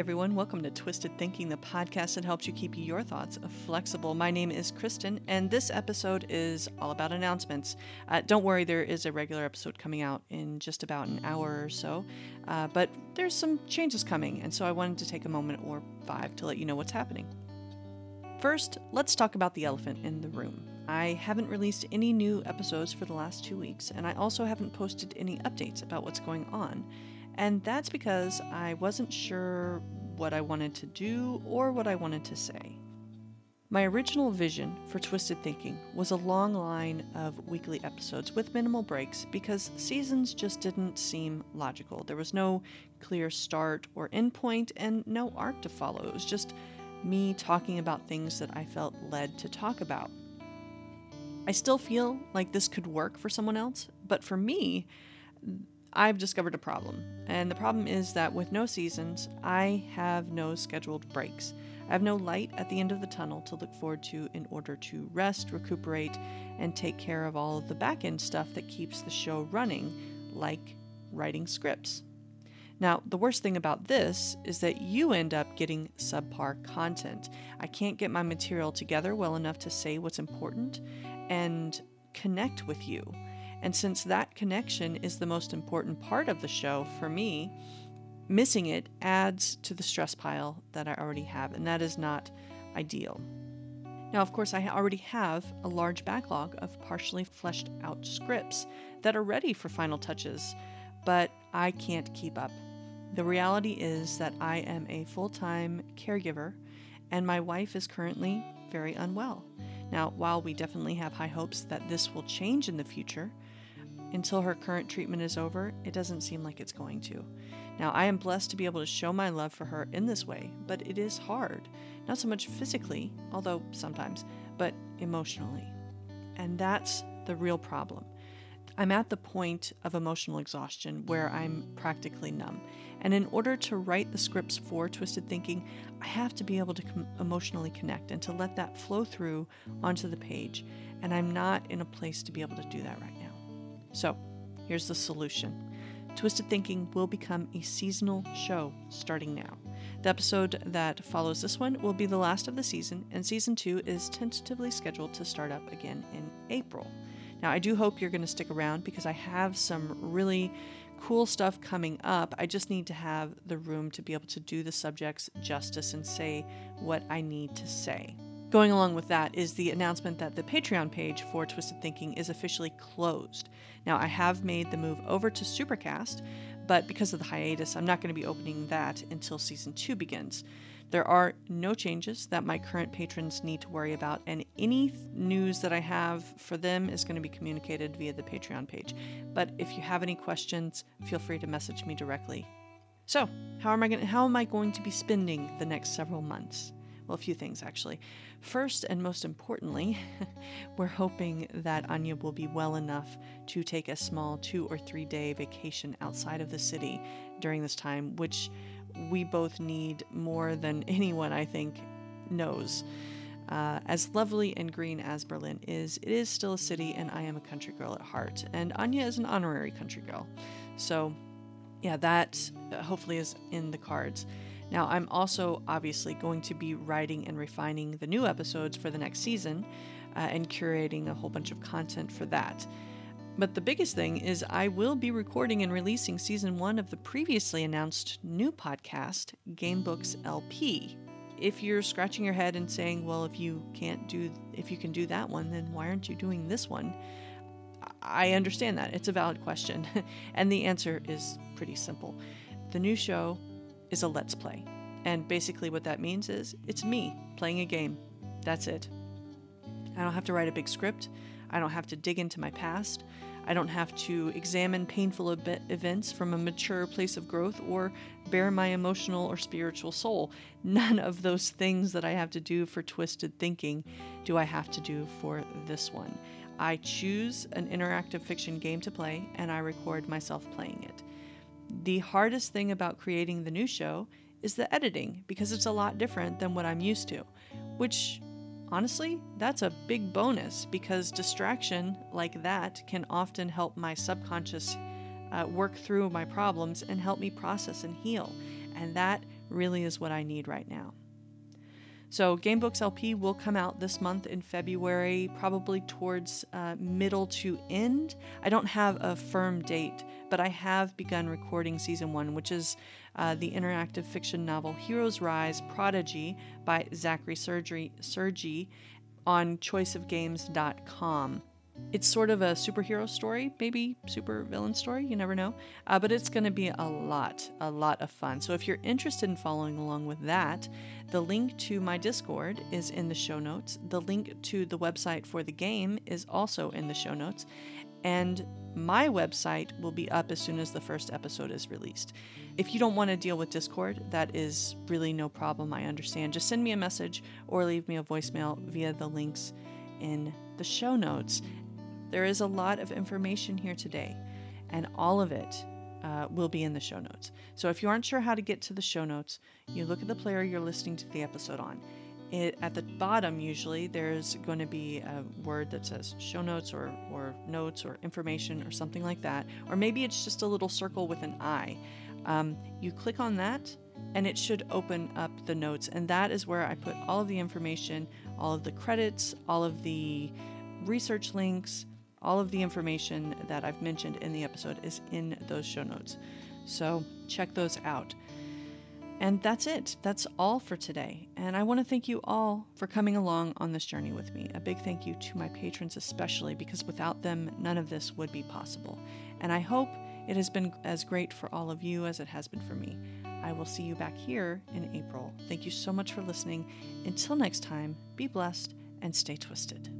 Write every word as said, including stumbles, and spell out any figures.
everyone. Welcome to Twisted Thinking, the podcast that helps you keep your thoughts flexible. My name is Kristen, and this episode is all about announcements. Uh, don't worry, there is a regular episode coming out in just about an hour or so, uh, but there's some changes coming, and so I wanted to take a moment or five to let you know what's happening. First, let's talk about the elephant in the room. I haven't released any new episodes for the last two weeks, and I also haven't posted any updates about what's going on. And that's because I wasn't sure what I wanted to do or what I wanted to say. My original vision for Twisted Thinking was a long line of weekly episodes with minimal breaks because seasons just didn't seem logical. There was no clear start or end point and no arc to follow. It was just me talking about things that I felt led to talk about. I still feel like this could work for someone else, but for me, I've discovered a problem, and the problem is that with no seasons, I have no scheduled breaks. I have no light at the end of the tunnel to look forward to in order to rest, recuperate, and take care of all of the back-end stuff that keeps the show running, like writing scripts. Now, the worst thing about this is that you end up getting subpar content. I can't get my material together well enough to say what's important and connect with you. And since that connection is the most important part of the show for me, missing it adds to the stress pile that I already have, and that is not ideal. Now, of course, I already have a large backlog of partially fleshed out scripts that are ready for final touches, but I can't keep up. The reality is that I am a full-time caregiver, and my wife is currently very unwell. Now, while we definitely have high hopes that this will change in the future, until her current treatment is over, it doesn't seem like it's going to. Now, I am blessed to be able to show my love for her in this way, but it is hard. Not so much physically, although sometimes, but emotionally. And that's the real problem. I'm at the point of emotional exhaustion where I'm practically numb. And in order to write the scripts for Twisted Thinking, I have to be able to com- emotionally connect and to let that flow through onto the page. And I'm not in a place to be able to do that right now. So here's the solution. Twisted Thinking will become a seasonal show starting now. The episode that follows this one will be the last of the season, and season two is tentatively scheduled to start up again in April. Now, I do hope you're going to stick around because I have some really cool stuff coming up. I just need to have the room to be able to do the subjects justice and say what I need to say. Going along with that is the announcement that the Patreon page for Twisted Thinking is officially closed. Now, I have made the move over to Supercast, but because of the hiatus, I'm not going to be opening that until season two begins. There are no changes that my current patrons need to worry about, and any th- news that I have for them is going to be communicated via the Patreon page. But if you have any questions, feel free to message me directly. So, how am I going to, how am I going to be spending the next several months? Well, a few things, actually. First and most importantly, we're hoping that Anya will be well enough to take a small two or three day vacation outside of the city during this time, which we both need more than anyone, I think, knows. Uh, as lovely and green as Berlin is, it is still a city, and I am a country girl at heart. And Anya is an honorary country girl. So, yeah, that hopefully is in the cards. Now, I'm also obviously going to be writing and refining the new episodes for the next season, uh, and curating a whole bunch of content for that. But the biggest thing is I will be recording and releasing season one of the previously announced new podcast, Gamebooks L P. If you're scratching your head and saying, well, if you can't do, if you can do that one, then why aren't you doing this one? I understand that. It's a valid question. And the answer is pretty simple. The new show is a Let's Play. And basically what that means is it's me playing a game. That's it. I don't have to write a big script. I don't have to dig into my past. I don't have to examine painful events from a mature place of growth or bare my emotional or spiritual soul. None of those things that I have to do for Twisted Thinking do I have to do for this one. I choose an interactive fiction game to play, and I record myself playing it. The hardest thing about creating the new show is the editing, because it's a lot different than what I'm used to, which honestly, that's a big bonus, because distraction like that can often help my subconscious uh, work through my problems and help me process and heal. And that really is what I need right now. So Gamebooks L P will come out this month in February, probably towards uh, middle to end. I don't have a firm date, but I have begun recording season one, which is uh, the interactive fiction novel Heroes Rise Prodigy by Zachary Sergi, Sergi on choice of games dot com. It's sort of a superhero story, maybe super villain story, you never know. Uh, but it's going to be a lot, a lot of fun. So if you're interested in following along with that, the link to my Discord is in the show notes. The link to the website for the game is also in the show notes. And my website will be up as soon as the first episode is released. If you don't want to deal with Discord, that is really no problem, I understand. Just send me a message or leave me a voicemail via the links in the show notes. There is a lot of information here today, and all of it uh, will be in the show notes. So if you aren't sure how to get to the show notes, you look at the player you're listening to the episode on. It, at the bottom, usually, there's going to be a word that says show notes or, or notes or information or something like that. Or maybe it's just a little circle with an eye. Um, you click on that, and it should open up the notes. And that is where I put all of the information, all of the credits, all of the research links. All of the information that I've mentioned in the episode is in those show notes. So check those out. And that's it. That's all for today. And I want to thank you all for coming along on this journey with me. A big thank you to my patrons especially, because without them, none of this would be possible. And I hope it has been as great for all of you as it has been for me. I will see you back here in April. Thank you so much for listening. Until next time, be blessed and stay twisted.